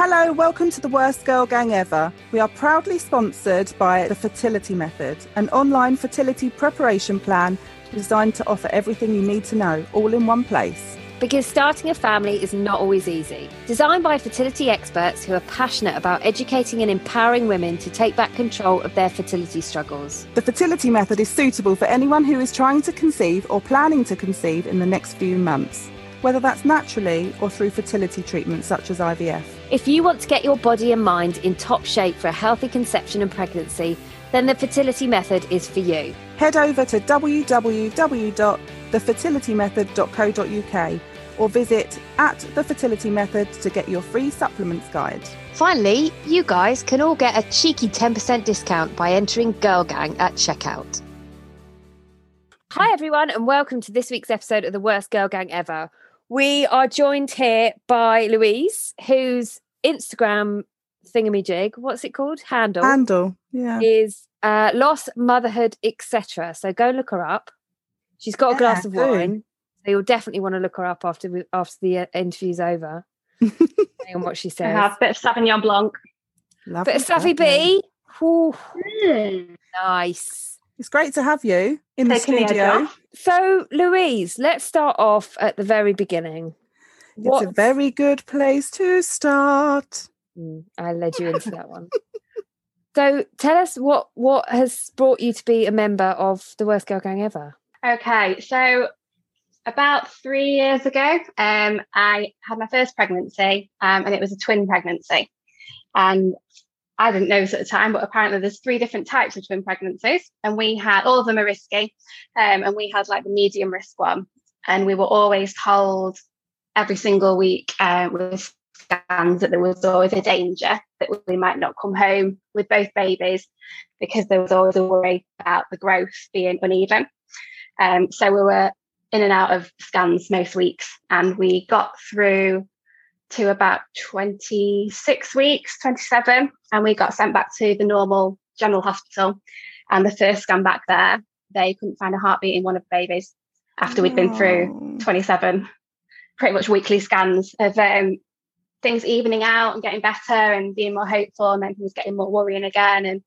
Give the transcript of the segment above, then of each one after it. Hello, welcome to The Worst Girl Gang Ever. We are proudly sponsored by The Fertility Method, an online fertility preparation plan designed to offer everything you need to know, all in one place. Because starting a family is not always easy. Designed by fertility experts who are passionate about educating and empowering women to take back control of their fertility struggles. The Fertility Method is suitable for anyone who is trying to conceive or planning to conceive in the next few months, whether that's naturally or through fertility treatments such as IVF. If you want to get your body and mind in top shape for a healthy conception and pregnancy, then the Fertility Method is for you. Head over to www.thefertilitymethod.co.uk or visit @thefertilitymethod to get your free supplements guide. Finally, you guys can all get a cheeky 10% discount by entering Girl Gang at checkout. Hi everyone and welcome to this week's episode of The Worst Girl Gang Ever. We are joined here by Louise, whose Instagram thingamajig, what's it called? Handle, yeah. Is Loss, Motherhood, etc. So go look her up. She's got a glass of wine, so you'll definitely want to look her up after the interview's over. And what she says. I have a bit of Sauvignon Blanc. Love bit of Savvy B. Nice. It's great to have you in the studio. So, Louise, let's start off at the very beginning. It's a very good place to start. I led you into that one. So, tell us what has brought you to be a member of The Worst Girl Gang Ever. Okay, so about 3 years ago, I had my first pregnancy, and it was a twin pregnancy. And I didn't know this at the time, but apparently there's three different types of twin pregnancies, and we had, all of them are risky, and we had like the medium risk one, and we were always told every single week with scans that there was always a danger that we might not come home with both babies because there was always a worry about the growth being uneven. So we were in and out of scans most weeks, and we got through to about 26 weeks, 27, and we got sent back to the normal general hospital. And the first scan back there, they couldn't find a heartbeat in one of the babies after we'd been through 27 pretty much weekly scans of things evening out and getting better and being more hopeful, and then things getting more worrying again. And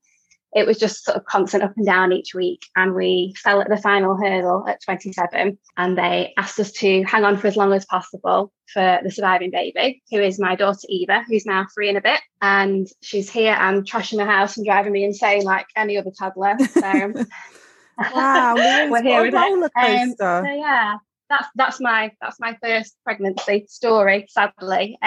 it was just sort of constant up and down each week. And we fell at the final hurdle at 27. And they asked us to hang on for as long as possible for the surviving baby, who is my daughter, Eva, who's now 3 and a bit. And she's here and trashing the house and driving me insane like any other toddler. So wow, we're here with roller coaster. So yeah, that's my first pregnancy story, sadly.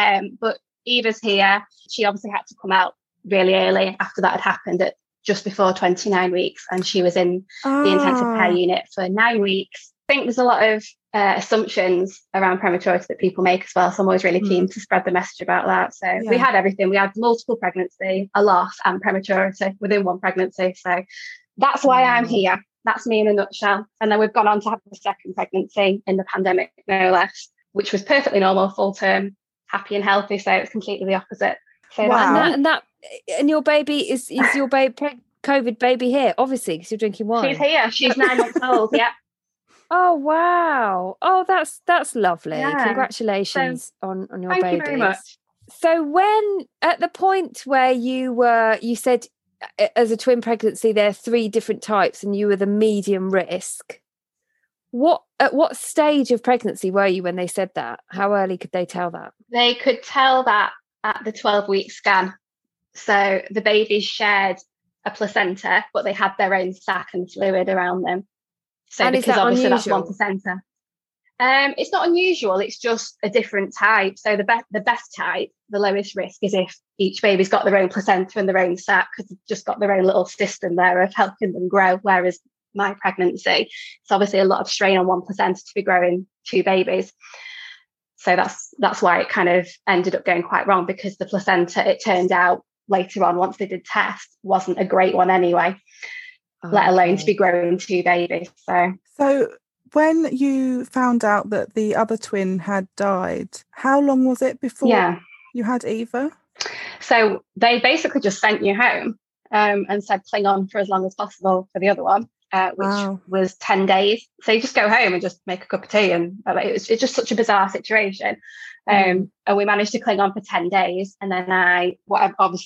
But Eva's here. She obviously had to come out really early after that had happened at just before 29 weeks, and she was in the intensive care unit for 9 weeks. I think there's a lot of assumptions around prematurity that people make as well, so I'm always really keen to spread the message about that. So we had everything. We had multiple pregnancy, a loss and prematurity within one pregnancy. So that's why I'm here. That's me in a nutshell. And then we've gone on to have a second pregnancy in the pandemic, no less, which was perfectly normal, full term, happy and healthy. So it's completely the opposite. So wow. And your baby is your baby COVID baby here, obviously, because you're drinking wine. She's here. She's 9 months old. Yeah. Oh wow. Oh, that's lovely. Yeah. Congratulations on your baby. Thank you very much. So when at the point where you said as a twin pregnancy there are three different types and you were the medium risk. At what stage of pregnancy were you when they said that? How early could they tell that? They could tell that at the 12-week scan. So the babies shared a placenta, but they had their own sac and fluid around them. So and because obviously that's one placenta. It's not unusual. It's just a different type. So the best type, the lowest risk, is if each baby's got their own placenta and their own sac, because they've just got their own little system there of helping them grow. Whereas my pregnancy, it's obviously a lot of strain on one placenta to be growing two babies. So that's why it kind of ended up going quite wrong, because the placenta, it turned out, later on, once they did test, wasn't a great one anyway, let alone to be growing two babies. So when you found out that the other twin had died, how long was it before you had Eva? So they basically just sent you home and said, cling on for as long as possible for the other one, which was 10 days. So you just go home and just make a cup of tea. And it was just such a bizarre situation. And we managed to cling on for 10 days. And then what had happened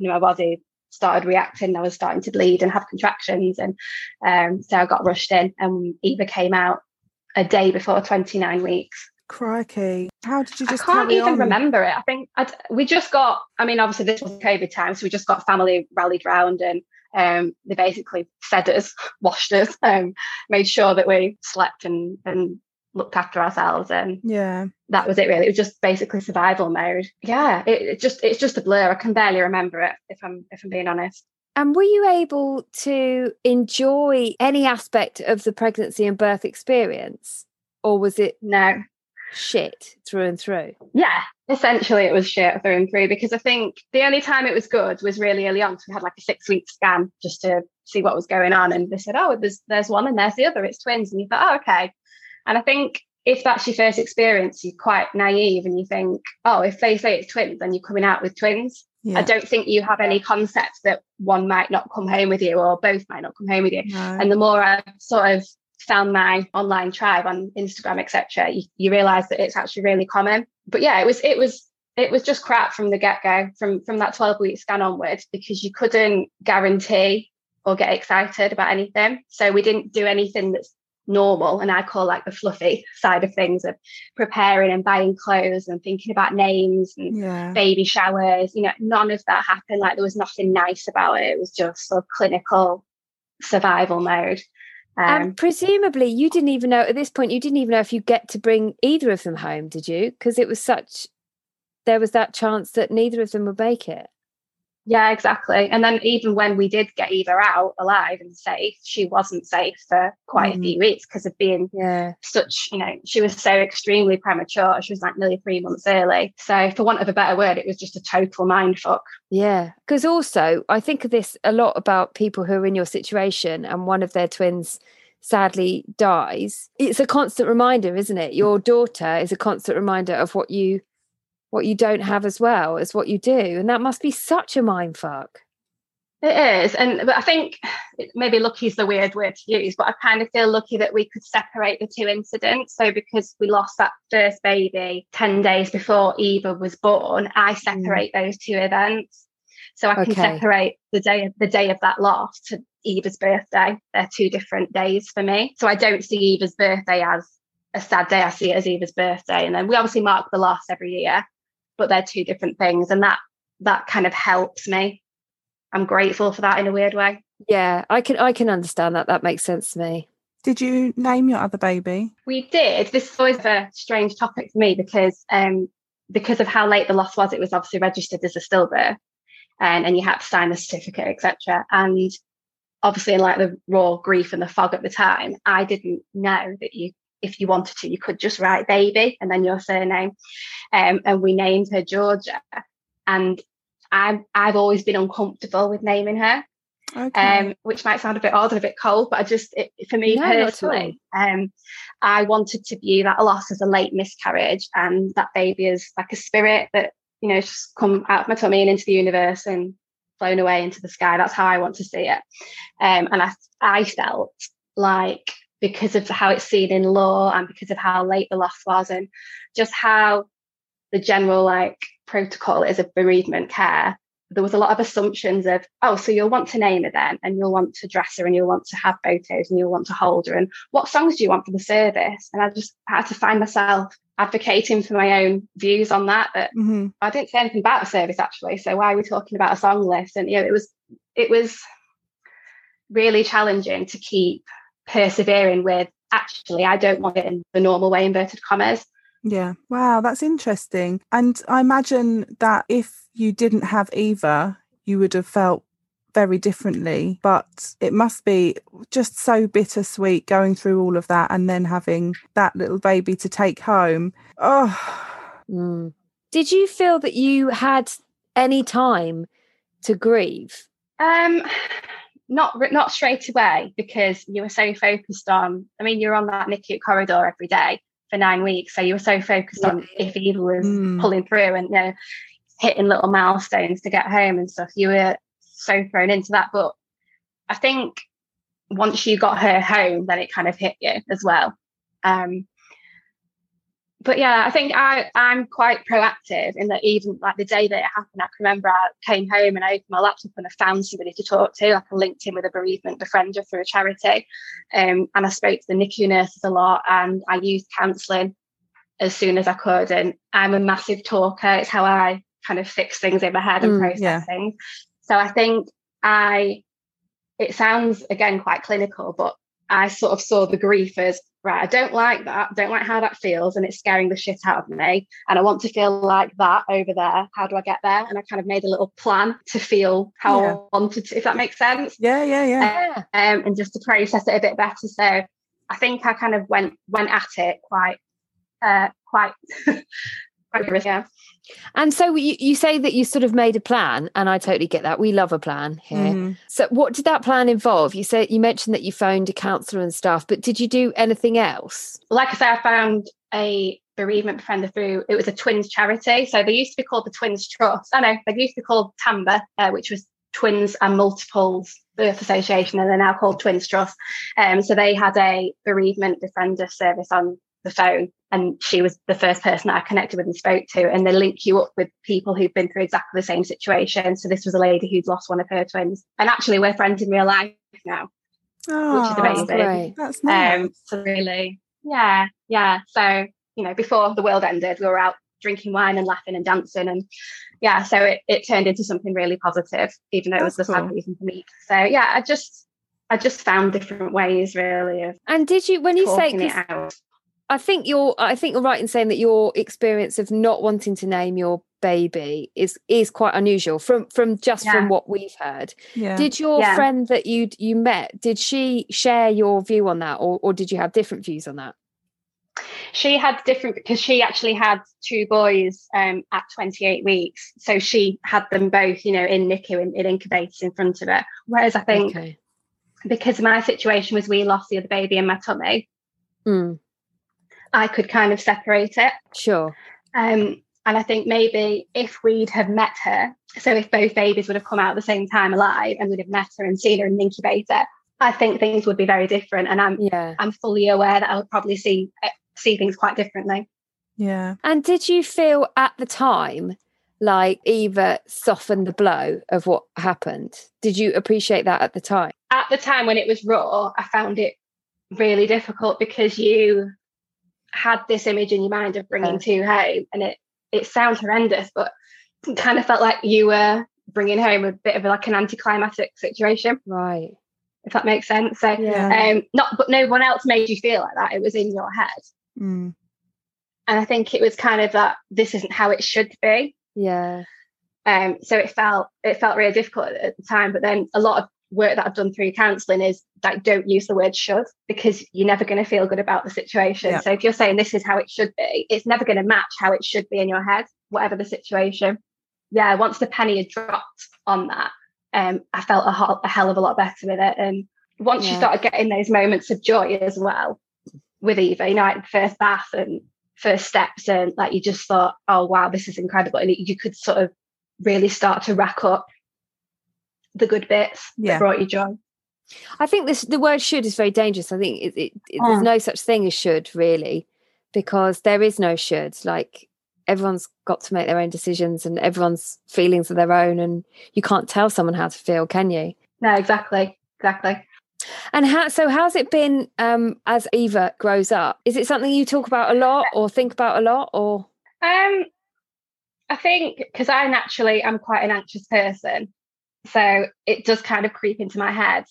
to my body started reacting. I was starting to bleed and have contractions. And so I got rushed in, and Eva came out a day before 29 weeks. Crikey. How did you just carry on? I can't even remember it. I think obviously this was COVID time, so we just got family rallied round, and they basically fed us, washed us, made sure that we slept and looked after ourselves, and yeah, that was it really. It was just basically survival mode. Yeah, it's just a blur. I can barely remember it, if I'm being honest. And were you able to enjoy any aspect of the pregnancy and birth experience, or was it no shit through and through? Yeah, essentially it was shit through and through, because I think the only time it was good was really early on. So we had like a 6-week scan just to see what was going on, and they said, oh, there's one and there's the other, it's twins. And you thought, oh, okay. And I think if that's your first experience, you're quite naive, and you think, oh, if they say it's twins, then you're coming out with twins. Yeah. I don't think you have any concept that one might not come home with you, or both might not come home with you. No. And the more I sort of found my online tribe on Instagram, etc., you realise that it's actually really common. But yeah, it was just crap from the get-go, from that 12-week scan onwards, because you couldn't guarantee or get excited about anything. So we didn't do anything that's normal, and I call like the fluffy side of things, of preparing and buying clothes and thinking about names and baby showers. You know, none of that happened. Like, there was nothing nice about it. It was just sort of clinical survival mode. And presumably you didn't even know at this point, you didn't even know if you get to bring either of them home, did you? Because it was there was that chance that neither of them would make it. Yeah, exactly. And then even when we did get Eva out alive and safe, she wasn't safe for quite a few weeks, because of being such, you know, she was so extremely premature. She was like nearly 3 months early. So for want of a better word, it was just a total mindfuck. Yeah. Because also, I think of this a lot about people who are in your situation and one of their twins sadly dies. It's a constant reminder, isn't it? Your daughter is a constant reminder of what you don't have as well as what you do. And that must be such a mindfuck. It is. But I think maybe lucky is the weird word to use, but I kind of feel lucky that we could separate the two incidents. So because we lost that first baby 10 days before Eva was born, I separate those two events. So I can separate the day of that loss to Eva's birthday. They're two different days for me. So I don't see Eva's birthday as a sad day. I see it as Eva's birthday. And then we obviously mark the loss every year, but they're two different things, and that kind of helps me. I'm grateful for that in a weird way. Yeah, I can understand that. That makes sense to me. Did you name your other baby? We did. This is always a strange topic for me, because of how late the loss was. It was obviously registered as a stillbirth, and you had to sign a certificate, etc. And obviously, in like the raw grief and the fog at the time, I didn't know that if you wanted to, you could just write baby and then your surname. And we named her Georgia. And I've always been uncomfortable with naming her, which might sound a bit odd and a bit cold, but personally, I wanted to view that loss as a late miscarriage, and that baby is like a spirit that, you know, just come out of my tummy and into the universe and flown away into the sky. That's how I want to see it. And I felt like, because of how it's seen in law and because of how late the loss was and just how the general like protocol is of bereavement care, there was a lot of assumptions of, oh, so you'll want to name her then, and you'll want to dress her, and you'll want to have photos, and you'll want to hold her, and what songs do you want for the service? And I just had to find myself advocating for my own views on that, but I didn't say anything about a service actually, so why are we talking about a song list? And you know, it was really challenging to keep persevering with, actually I don't want it in the normal way, inverted commas. Yeah. Wow, that's interesting. And I imagine that if you didn't have Eva, you would have felt very differently, but it must be just so bittersweet going through all of that and then having that little baby to take home. Did you feel that you had any time to grieve? Not straight away, because you were so focused on, I mean, you're on that NICU corridor every day for 9 weeks, so you were so focused on if Eva was pulling through and, you know, hitting little milestones to get home and stuff. You were so thrown into that. But I think once you got her home, then it kind of hit you as well. But yeah, I think I'm quite proactive in that even like the day that it happened, I can remember I came home and I opened my laptop and I found somebody to talk to, like I linked in with a bereavement befriender through a charity. And I spoke to the NICU nurses a lot and I used counselling as soon as I could. And I'm a massive talker. It's how I kind of fix things in my head and process things. So I think it sounds again quite clinical, but I sort of saw the grief as, right, I don't like that, don't like how that feels, and it's scaring the shit out of me, and I want to feel like that over there. How do I get there? And I kind of made a little plan to feel how I wanted to, if that makes sense. Yeah. And just to process it a bit better. So I think I kind of went at it quite yeah. And so you say that you sort of made a plan, and I totally get that. We love a plan here. Mm-hmm. So what did that plan involve? You mentioned that you phoned a counsellor and stuff, but did you do anything else? Like I say, I found a bereavement befriender through, it was a twins charity. So they used to be called the Twins Trust. I know, they used to be called TAMBA, which was Twins and Multiples Birth Association, and they're now called Twins Trust. So they had a bereavement befriender service on the phone, and she was the first person that I connected with and spoke to, and they link you up with people who've been through exactly the same situation. So this was a lady who'd lost one of her twins, and actually we're friends in real life now, which is amazing. That's nice. So really, yeah, so you know, before the world ended, we were out drinking wine and laughing and dancing, and yeah, so it turned into something really positive, even though it was the sad reason to meet. So yeah, I just found different ways really of. And did you, when you say it out, I think you're right in saying that your experience of not wanting to name your baby is quite unusual from what we've heard. Yeah. Did your friend that you met, did she share your view on that, or did you have different views on that? She had different, because she actually had two boys at 28 weeks. So she had them both, you know, in NICU in incubators in front of her. Whereas I think because my situation was we lost the other baby in my tummy. Mm. I could kind of separate it. Sure. And I think maybe if we'd have met her, so if both babies would have come out at the same time alive and we'd have met her and seen her in an incubator, I think things would be very different. And I'm fully aware that I would probably see things quite differently. Yeah. And did you feel at the time like Eva softened the blow of what happened? Did you appreciate that at the time? At the time when it was raw, I found it really difficult because you had this image in your mind of bringing two home, and it sounds horrendous, but it kind of felt like you were bringing home a bit of like an anticlimactic situation, right, if that makes sense. So but no one else made you feel like that, it was in your head. And I think it was kind of that this isn't how it should be. So it felt really difficult at the time, but then a lot of work that I've done through counselling is that don't use the word should, because you're never going to feel good about the situation. So if you're saying this is how it should be, it's never going to match how it should be in your head, whatever the situation. Once the penny had dropped on that, I felt a hell of a lot better with it. And once you started getting those moments of joy as well with Eva, you know, like first bath and first steps, and like you just thought, oh wow, this is incredible, and you could sort of really start to rack up the good bits that brought you joy. I think the word should is very dangerous. I think there's no such thing as should really, because there is no should. Like everyone's got to make their own decisions and everyone's feelings are their own, and you can't tell someone how to feel, can you? No, exactly. And how's it been as Eva grows up? Is it something you talk about a lot or think about a lot, or? I think because I'm quite an anxious person, so it does kind of creep into my head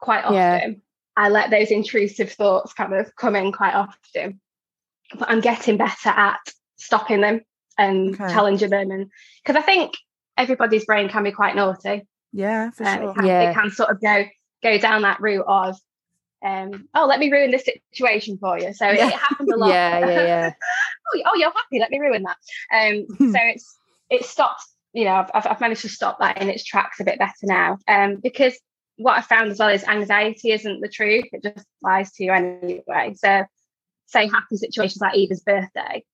quite often. I let those intrusive thoughts kind of come in quite often, but I'm getting better at stopping them and challenging them, and because I think everybody's brain can be quite naughty. For sure. It can sort of go down that route of let me ruin this situation for you. So it happens a lot. Oh, you're happy, let me ruin that. So it stops. You know, I've managed to stop that in its tracks a bit better now, because what I found as well is anxiety isn't the truth, it just lies to you anyway. So say happy situations like Eva's birthday,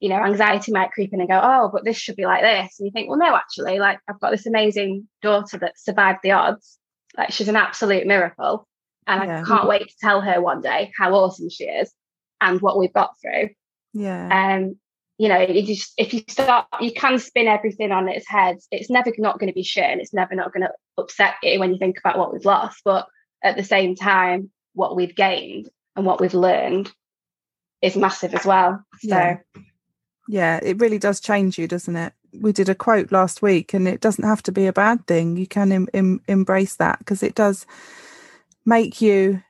you know, anxiety might creep in and go, oh, but this should be like this, and you think, well, no, actually, like I've got this amazing daughter that survived the odds, like she's an absolute miracle, and I can't wait to tell her one day how awesome she is and what we've got through. Yeah. You know, you just, if you start, you can spin everything on its head. It's never not going to be shit, and it's never not going to upset you when you think about what we've lost. But at the same time, what we've gained and what we've learned is massive as well. So, yeah, it really does change you, doesn't it? We did a quote last week, and it doesn't have to be a bad thing. You can embrace that, because it does make you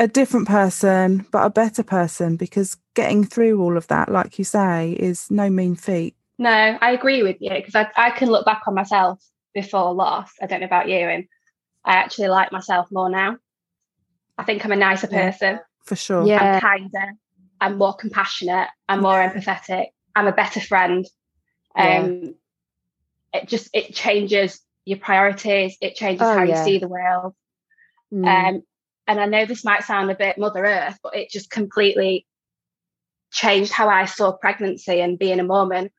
a different person, but a better person, because getting through all of that, like you say, is no mean feat. No, I agree with you, because I can look back on myself before loss. I don't know about you, and I actually like myself more now. I think I'm a nicer person. For sure. Yeah. I'm kinder. I'm more compassionate. I'm more empathetic. I'm a better friend. It changes your priorities. It changes how you see the world. And I know this might sound a bit Mother Earth, but it just completely changed how I saw pregnancy and being a mum. And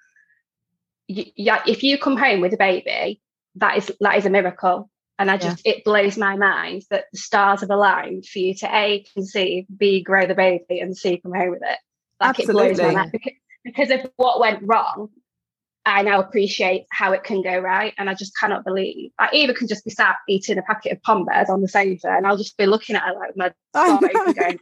if you come home with a baby, that is a miracle. And I just, it blows my mind that the stars have aligned for you to A, conceive, B, grow the baby, and C, come home with it. Like, absolutely. It blows my mind. Because of what went wrong, I now appreciate how it can go right. And I just cannot believe. I either can just be sat eating a packet of Pom Bears on the sofa, and I'll just be looking at her like my daughter going,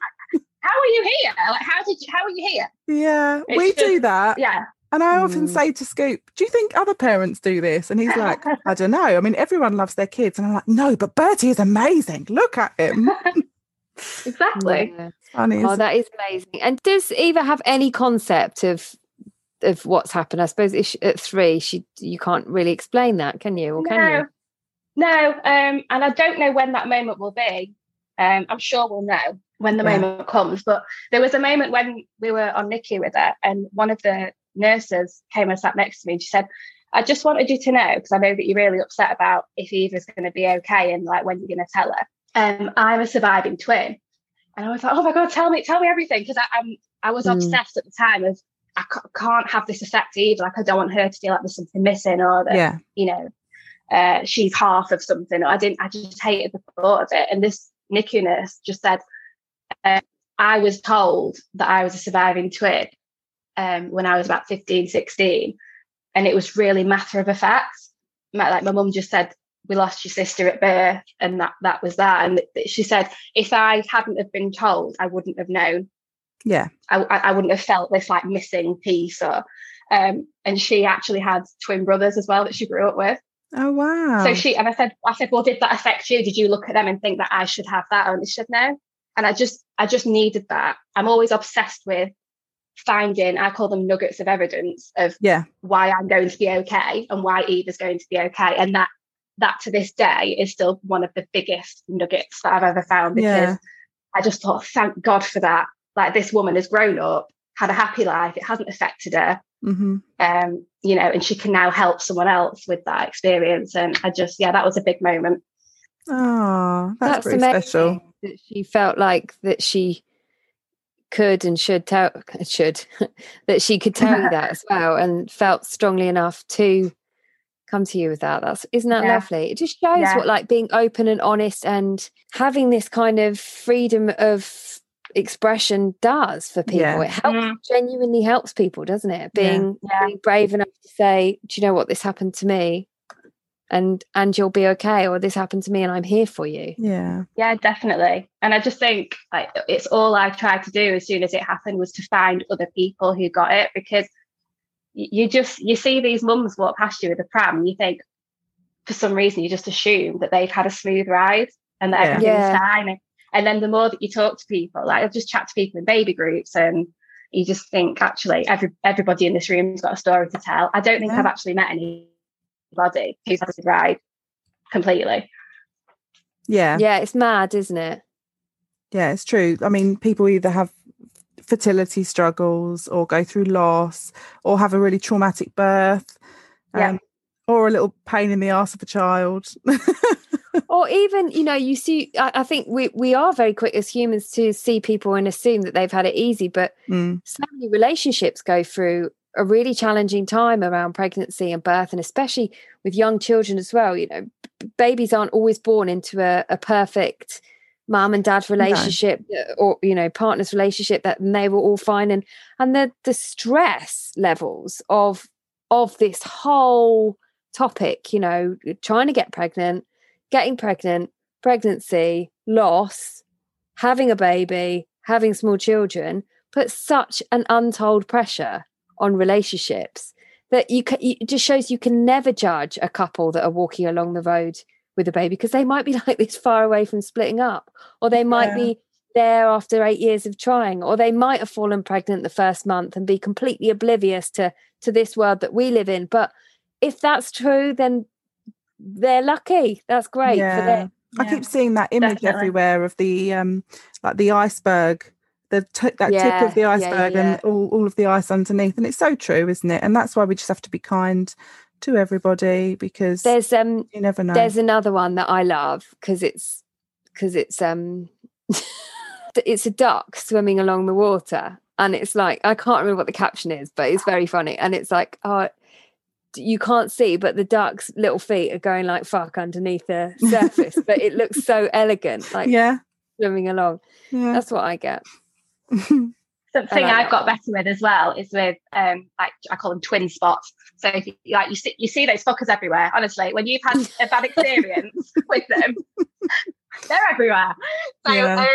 how are you here? Like, how are you here? Yeah, it's do that. Yeah. And I often say to Scoop, do you think other parents do this? And he's like, I don't know. I mean, everyone loves their kids. And I'm like, no, but Bertie is amazing. Look at him. Exactly. Yeah. Funny, that is amazing. And does Eva have any concept of what's happened? I suppose at three, you can't really explain that, can you? Or can you? No. And I don't know when that moment will be. I'm sure we'll know when the moment comes. But there was a moment when we were on NICU with her, and one of the nurses came and sat next to me, and she said, I just wanted you to know, because I know that you're really upset about if Eva's going to be okay and like when you're going to tell her. I'm a surviving twin. And I was like, oh my God, tell me everything, because I was obsessed at the time of, I can't have this affect Eva, like I don't want her to feel like there's something missing, or that you know, she's half of something. I just hated the thought of it. And this NICU nurse just said, I was told that I was a surviving twin when I was about 15, 16, and it was really matter of fact. Like, my mum just said, we lost your sister at birth, and that was that. And she said, if I hadn't have been told, I wouldn't have known. Yeah, I wouldn't have felt this like missing piece. Or, and she actually had twin brothers as well that she grew up with. Oh wow! So she, and I said, well, did that affect you? Did you look at them and think that I should have that? And she said no. And I just needed that. I'm always obsessed with finding, I call them nuggets of evidence of why I'm going to be okay and why Eva's going to be okay. And that to this day is still one of the biggest nuggets that I've ever found, because I just thought, thank God for that. Like, this woman has grown up, had a happy life, it hasn't affected her, you know, and she can now help someone else with that experience. And I just, that was a big moment. Oh, that's pretty special. That she felt like that she could and should tell, that she could tell you that as well, and felt strongly enough to come to you with that. Isn't that lovely? It just shows what, like, being open and honest and having this kind of freedom of expression does for people. It helps, genuinely helps people, doesn't it? Being brave enough to say, do you know what, this happened to me, and you'll be okay, or this happened to me and I'm here for you. Yeah definitely. And I just think, like, it's all I tried to do as soon as it happened was to find other people who got it, because you see these mums walk past you with a pram, and you think, for some reason, you just assume that they've had a smooth ride and that everything's fine. And then the more that you talk to people, like, I've just chat to people in baby groups, and you just think, actually, everybody in this room's got a story to tell. I don't think I've actually met anybody who's had a ride completely. Yeah. Yeah, it's mad, isn't it? Yeah, it's true. I mean, people either have fertility struggles or go through loss or have a really traumatic birth or a little pain in the arse of a child. Or even, you know, you see, I think we are very quick as humans to see people and assume that they've had it easy, but so many relationships go through a really challenging time around pregnancy and birth, and especially with young children as well. You know, babies aren't always born into a perfect mum and dad relationship, or, you know, partner's relationship, that they were all fine. And the stress levels of this whole topic, you know, trying to get pregnant, getting pregnant, pregnancy, loss, having a baby, having small children, puts such an untold pressure on relationships that it just shows you can never judge a couple that are walking along the road with a baby, because they might be like this far away from splitting up, or they might be there after 8 years of trying, or they might have fallen pregnant the first month and be completely oblivious to this world that we live in. But if that's true, then they're lucky. That's great for them. I keep seeing that image everywhere of the like the iceberg, the tip of the iceberg and all of the ice underneath. And it's so true, isn't it? And that's why we just have to be kind to everybody, because there's you never know. There's another one that I love because it's it's a duck swimming along the water, and it's like, I can't remember what the caption is, but it's very funny. And it's like, you can't see, but the duck's little feet are going like fuck underneath the surface, but it looks so elegant, like swimming along. That's what I get. Something I've got better with as well is with like, I call them twin spots. So if you, like, you see those fuckers everywhere. Honestly, when you've had a bad experience with them, they're everywhere. So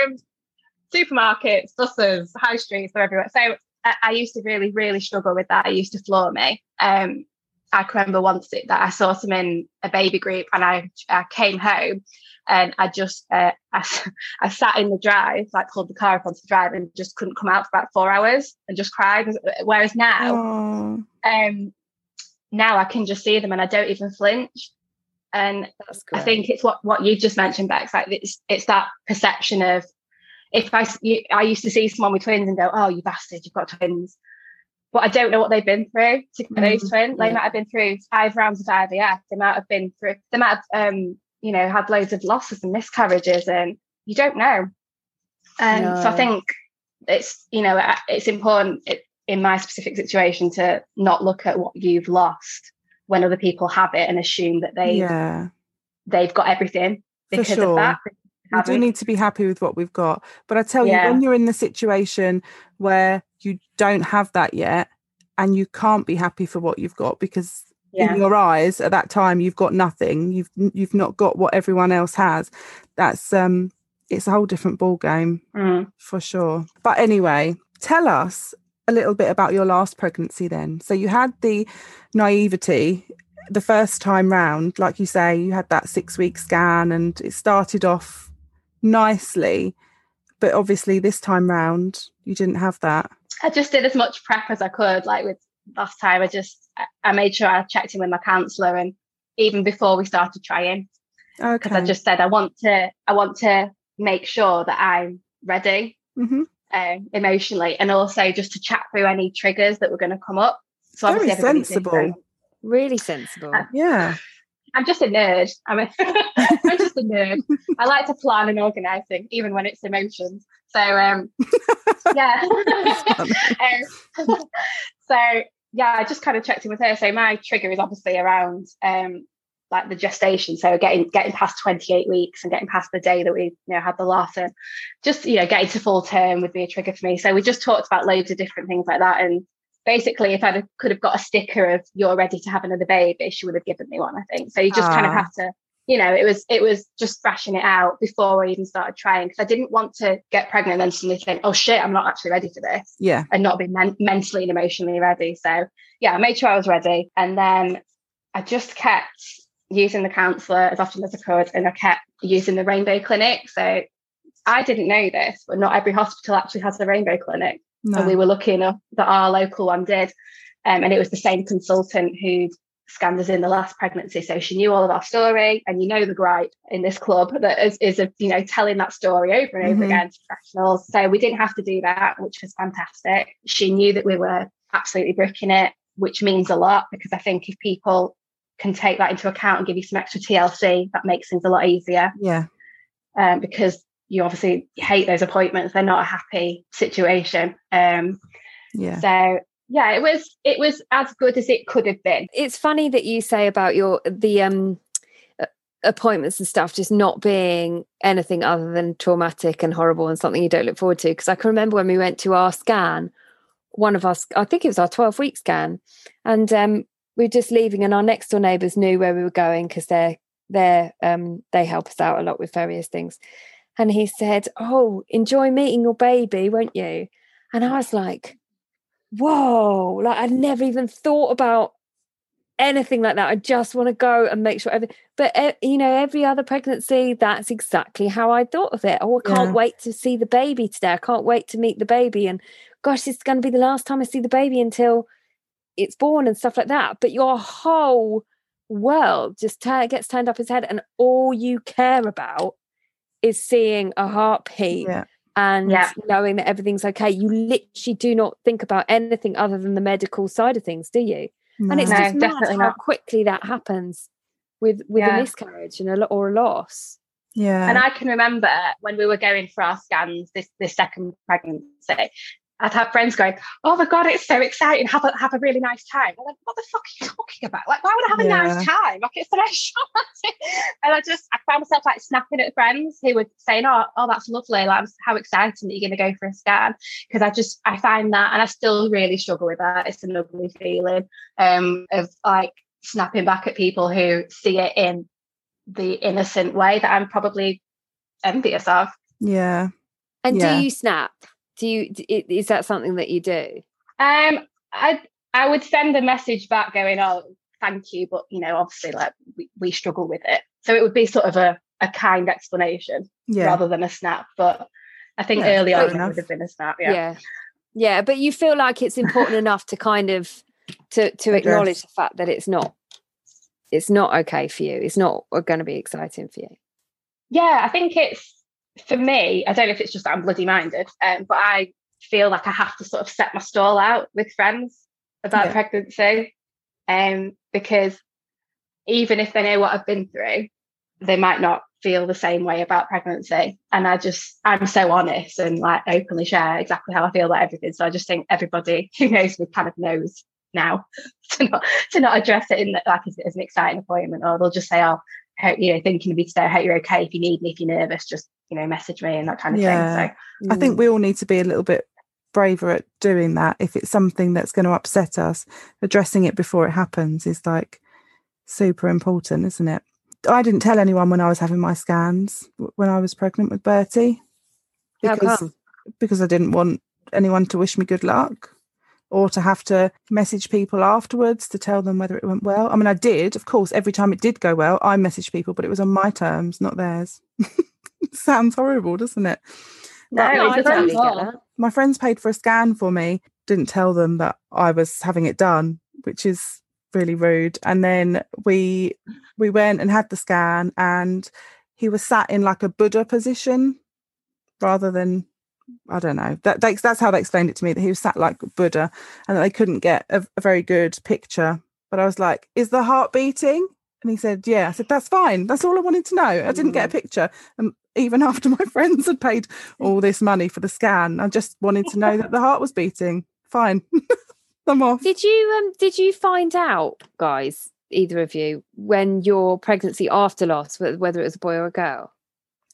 supermarkets, buses, high streets, they're everywhere. So I used to really, really struggle with that. It used to floor me. I can remember once that I saw some in a baby group, and I came home and I just I sat in the drive, like pulled the car up onto the drive, and just couldn't come out for about 4 hours and just cried. Whereas now, now I can just see them and I don't even flinch. And I think it's what you've just mentioned, Bex. Like it's that perception of, if I used to see someone with twins and go, oh, you bastard, you've got twins. But I don't know what they've been through to get those twins. They might have been through 5 rounds of IVF. They might have been through. They might have, you know, had loads of losses and miscarriages, and you don't know. And so I think it's, you know, it's important in my specific situation to not look at what you've lost when other people have it and assume that they've got everything because of that. We do need to be happy with what we've got. But I tell you, when you're in the situation where you don't have that yet and you can't be happy for what you've got, because in your eyes at that time you've got nothing, you've not got what everyone else has, that's it's a whole different ball game for sure. But anyway, tell us a little bit about your last pregnancy then. So you had the naivety the first time round, like you say, you had that 6-week scan and it started off nicely, but obviously this time round you didn't have that. I just did as much prep as I could. Like with last time, I made sure I checked in with my counsellor, and even before we started trying, because I just said I want to make sure that I'm ready emotionally, and also just to chat through any triggers that were going to come up. So very sensible, really sensible. I'm just a nerd. I'm just a nerd. I like to plan and organise things, even when it's emotions. So, I just kind of checked in with her. So my trigger is obviously around like the gestation. So getting past 28 weeks and getting past the day that we, you know, had the loss, and just, you know, getting to full term would be a trigger for me. So we just talked about loads of different things like that. And basically, if I could have got a sticker of "You're ready to have another baby," she would have given me one, I think. So you just kind of have to, you know, it was just thrashing it out before I even started trying, because I didn't want to get pregnant and then suddenly think, "Oh shit, I'm not actually ready for this," and not be mentally and emotionally ready. So I made sure I was ready, and then I just kept using the counsellor as often as I could, and I kept using the Rainbow Clinic. So I didn't know this, but not every hospital actually has a Rainbow Clinic. No. And we were lucky enough that our local one did, and it was the same consultant who scanned us in the last pregnancy, so she knew all of our story. And you know the gripe in this club that is you know, telling that story over and over again to professionals. So we didn't have to do that, which was fantastic. She knew that we were absolutely bricking it, which means a lot, because I think if people can take that into account and give you some extra TLC, that makes things a lot easier. Because you obviously hate those appointments. They're not a happy situation. So yeah, it was as good as it could have been. It's funny that you say about your the appointments and stuff just not being anything other than traumatic and horrible and something you don't look forward to. Because I can remember when we went to our scan, one of us, I think it was our 12-week scan, and we were just leaving, and our next door neighbours knew where we were going because they help us out a lot with various things. And he said, "Oh, enjoy meeting your baby, won't you?" And I was like, whoa, like I'd never even thought about anything like that. I just want to go and make sure every other pregnancy, that's exactly how I thought of it. Oh, I can't wait to see the baby today. I can't wait to meet the baby. And gosh, it's going to be the last time I see the baby until it's born and stuff like that. But your whole world just gets turned up his head, and all you care about is seeing a heartbeat and knowing that everything's okay. You literally do not think about anything other than the medical side of things, do you? No. And it's just definitely mad how quickly that happens with a miscarriage and or a loss. Yeah. And I can remember when we were going for our scans, this second pregnancy, I'd have friends going, "Oh my God, it's so exciting. Have a really nice time." I'm like, what the fuck are you talking about? Like, why would I have a nice time? Like, it's the next shot. And I found myself like snapping at friends who were saying, oh, that's lovely. Like, how exciting that you're going to go for a scan. Because I find that, and I still really struggle with that. It's an ugly feeling of like snapping back at people who see it in the innocent way that I'm probably envious of. Yeah. And do you snap? Is that something that you do? I would send a message back going, "Oh, thank you," but obviously, like we struggle with it, so it would be sort of a kind explanation rather than a snap. But I think early on it would have been a snap. Yeah. But you feel like it's important enough to kind of to acknowledge the fact that it's not okay for you. It's not going to be exciting for you. Yeah, I think it's. For me, I don't know if it's just that I'm bloody-minded, but I feel like I have to sort of set my stall out with friends about pregnancy, because even if they know what I've been through, they might not feel the same way about pregnancy. And I'm so honest and like openly share exactly how I feel about everything. So I just think everybody who knows me kind of knows now to not address it in like as an exciting appointment, or they'll just say, "Oh, I hope thinking of you today. I hope you're okay. If you need me, if you're nervous, just message me," and that kind of thing. So I think we all need to be a little bit braver at doing that. If it's something that's going to upset us, addressing it before it happens is like super important, isn't it? I didn't tell anyone when I was having my scans when I was pregnant with Bertie, because I didn't want anyone to wish me good luck or to have to message people afterwards to tell them whether it went well. I mean, I did, of course, every time it did go well, I messaged people, but it was on my terms, not theirs. Sounds horrible, doesn't it? No, I totally get that. My friends paid for a scan for me, didn't tell them that I was having it done, which is really rude. And then we went and had the scan, and he was sat in like a Buddha position rather than, I don't know, that's how they explained it to me, that he was sat like Buddha and that they couldn't get a very good picture. But I was like, "Is the heart beating?" And he said, "Yeah." I said, "That's fine. That's all I wanted to know." I didn't get a picture. And even after my friends had paid all this money for the scan, I just wanted to know that the heart was beating. Fine. I'm off. Did you find out, guys, either of you, when your pregnancy after loss, whether it was a boy or a girl?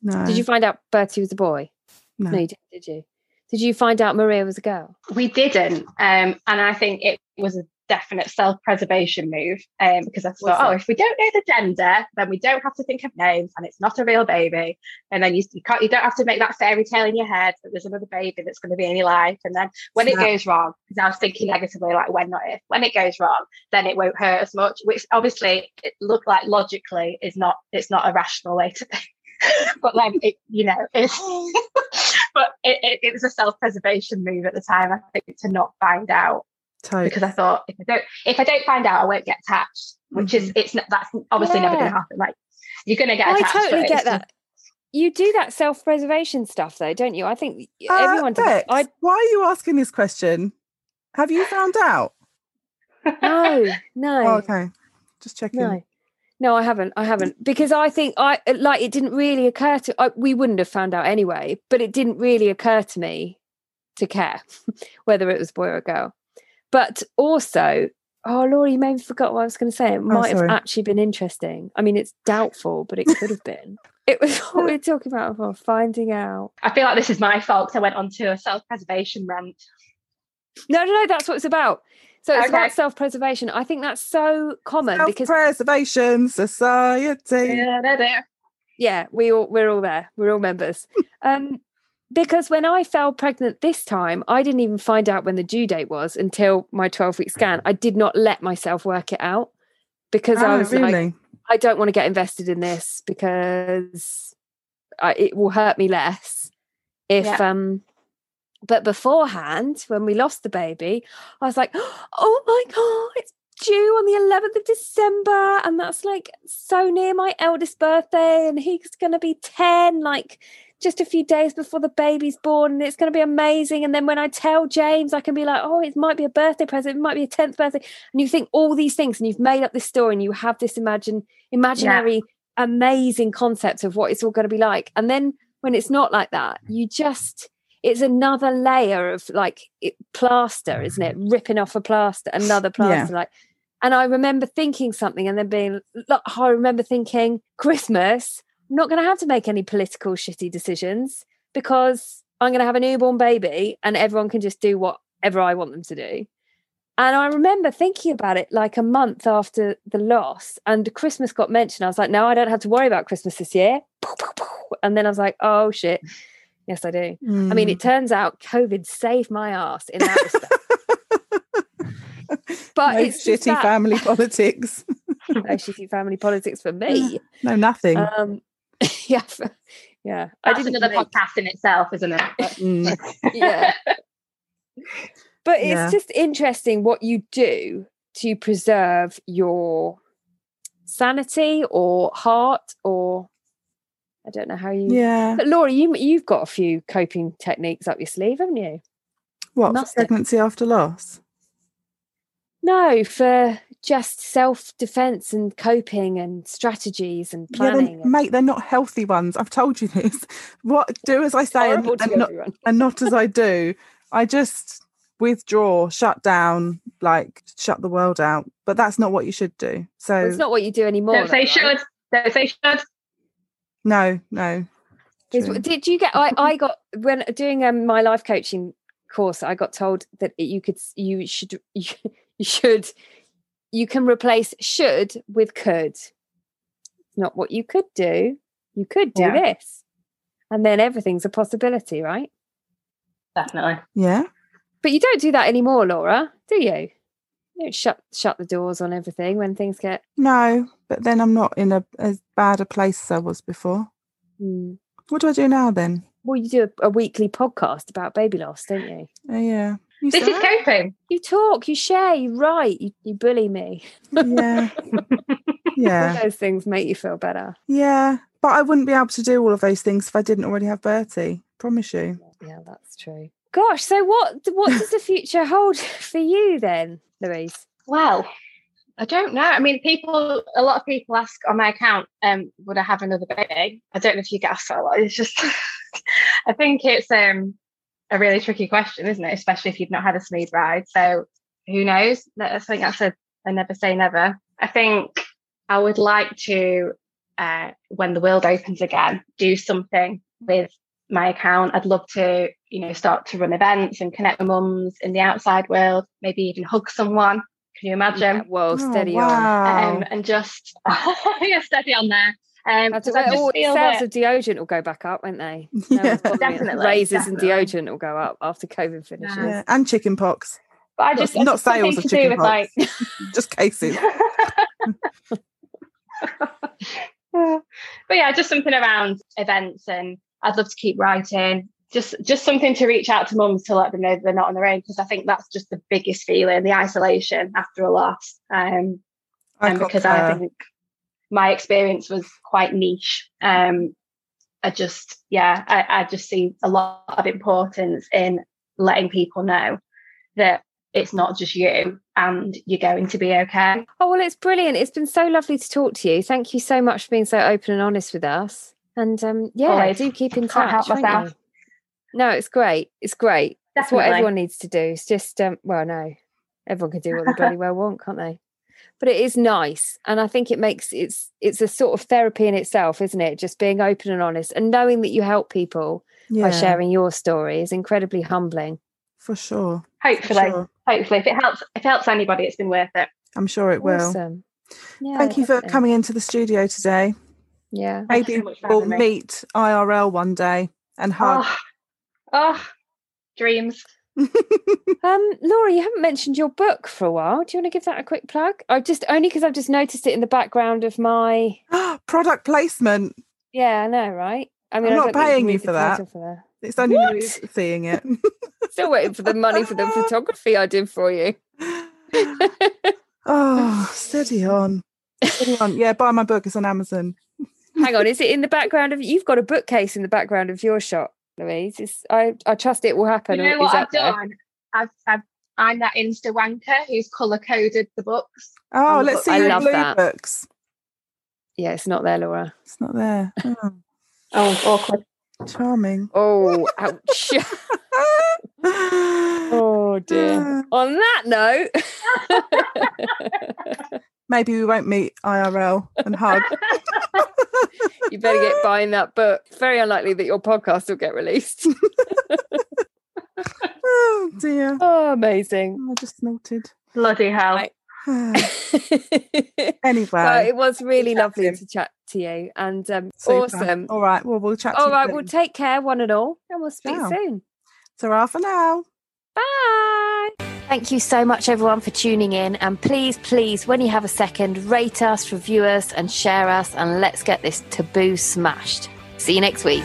No. Did you find out Bertie was a boy? No, you didn't, did you? Did you find out Maria was a girl? We didn't. And I think it was a definite self-preservation move, because I thought, if we don't know the gender, then we don't have to think of names, and it's not a real baby. And then you don't have to make that fairy tale in your head that there's another baby that's going to be in your life. And then when it goes wrong, because I was thinking negatively, like when, not if, when it goes wrong, then it won't hurt as much, which obviously it looked like logically it's not a rational way to think. But then it was a self-preservation move at the time, I think, to not find out. Totally. Because I thought, if I don't find out, I won't get attached, which is that's obviously never going to happen. Like, you're going to get attached. I totally get that. You do that self-preservation stuff though, don't you? I think everyone does. Bex, why are you asking this question? Have you found out? No. Oh, okay, just checking. No, I haven't, because I think it didn't really occur to. We wouldn't have found out anyway, but it didn't really occur to me to care whether it was boy or girl. But also, Oh, Laura, you maybe forgot what I was going to say. It might have actually been interesting. I mean, it's doubtful, but it could have been. It was what we're talking about before, finding out. I feel like this is my fault because I went on to a self-preservation rant. No, that's what it's about. So it's about self-preservation. I think that's so common. Self-preservation society. Yeah, we're all there. We're all members. Because when I fell pregnant this time, I didn't even find out when the due date was until my 12-week scan. I did not let myself work it out because I was like, I don't want to get invested in this because it will hurt me less if... Yeah. But beforehand, when we lost the baby, I was like, oh, my God, it's due on the 11th of December. And that's like so near my eldest birthday. And he's going to be 10, like... just a few days before the baby's born, and it's going to be amazing. And then when I tell James, I can be like, oh, it might be a birthday present, it might be a 10th birthday. And you think all these things, and you've made up this story, and you have this imaginary amazing concept of what it's all going to be like. And then when it's not like that, you just, it's another layer of like plaster, isn't it? Ripping off another plaster. Yeah. Like, and I remember thinking something, and then I remember thinking Christmas, I'm not going to have to make any political shitty decisions because I'm going to have a newborn baby and everyone can just do whatever I want them to do. And I remember thinking about it like a month after the loss, and Christmas got mentioned. I was like, no, I don't have to worry about Christmas this year. And then I was like, oh shit. Yes, I do. Mm. I mean, it turns out COVID saved my ass in that respect. But no, it's shitty family politics. No shitty family politics for me. No, nothing. Yeah. That's another podcast in itself, isn't it? But it's just interesting what you do to preserve your sanity or heart, or I don't know how you. Yeah. But Laura, you've got a few coping techniques up your sleeve, haven't you? What, for pregnancy after loss? No, for just self-defense and coping and strategies and planning. Yeah, mate, they're not healthy ones. I've told you this. What do as I say and not as I do. I just withdraw, shut down, like shut the world out. But that's not what you should do. So it's not what you do anymore. Don't say should. No. Did you get? I got when doing my life coaching course. I got told that you can replace should with could. It's not what you could do. You could do this. And then everything's a possibility, right? Definitely. Yeah. But you don't do that anymore, Laura, do you? You don't shut the doors on everything when things get... No, but then I'm not in as bad a place as I was before. Mm. What do I do now then? Well, you do a weekly podcast about baby loss, don't you? Yeah. This is coping. You talk, you share, you write, you bully me. Yeah. All those things make you feel better. Yeah, but I wouldn't be able to do all of those things if I didn't already have Bertie. Promise you. Yeah, that's true. Gosh, so what does the future hold for you then, Louise? Well, I don't know. I mean, a lot of people ask on my account, would I have another baby? I don't know if you get asked that a lot. It's just, I think it's a really tricky question, isn't it? Especially if you've not had a smooth ride. So who knows? I think that's a never say never. I think I would like to, when the world opens again, do something with my account. I'd love to, start to run events and connect with mums in the outside world, maybe even hug someone. Can you imagine? Yeah, well, steady on. And just, steady on there. Sales of deodorant will go back up, won't they? No, definitely. Razors and deodorant will go up after COVID finishes. Yeah. And chicken pox. But not sales of chicken pox. Just cases. But yeah, just something around events, and I'd love to keep writing. Just something to reach out to mums to let them know they're not on their own, because I think that's just the biggest feeling, the isolation after a loss. I think my experience was quite niche. I just see a lot of importance in letting people know that it's not just you and you're going to be okay. Oh, well, it's brilliant. It's been so lovely to talk to you. Thank you so much for being so open and honest with us. And do keep in touch. Can't help myself. No, it's great. It's great. Definitely. That's what everyone needs to do. It's just, Everyone can do what they bloody well want, can't they? But it is nice, and I think it makes it's a sort of therapy in itself, isn't it? Just being open and honest and knowing that you help people by sharing your story is incredibly humbling. For sure. Hopefully, if it helps anybody, it's been worth it. I'm sure it will. Awesome. Yeah, thank you for coming into the studio today. Yeah. Maybe we'll meet IRL one day and hug. Oh, dreams. Laura, you haven't mentioned your book for a while. Do you want to give that a quick plug? I've just noticed it in the background of my product placement. Yeah, I know, right? I mean, I'm not paying you for that. It's only you seeing it. Still waiting for the money for the photography I did for you. Oh, steady on. Yeah, buy my book. It's on Amazon. Hang on, is it in the background of? You've got a bookcase in the background of your shop, Louise. I trust it will happen. You know what I've done? I'm that Insta wanker who's colour coded the books. Oh, let's see your blue books. Yeah, it's not there, Laura. It's not there. Oh, awkward. Charming. Oh, ouch. Oh dear. On that note, maybe we won't meet IRL and hug. You better get buying that book. It's very unlikely that your podcast will get released. Oh dear. Oh, amazing. I just melted. Bloody hell. Right. Anyway, well, it was really lovely to chat to you, and super. Awesome. All right, well, we'll chat. All right, well, take care, one and all, and we'll speak soon. Ta-ra for now. Bye. Thank you so much, everyone, for tuning in. And please, when you have a second, rate us, review us, and share us. And let's get this taboo smashed. See you next week.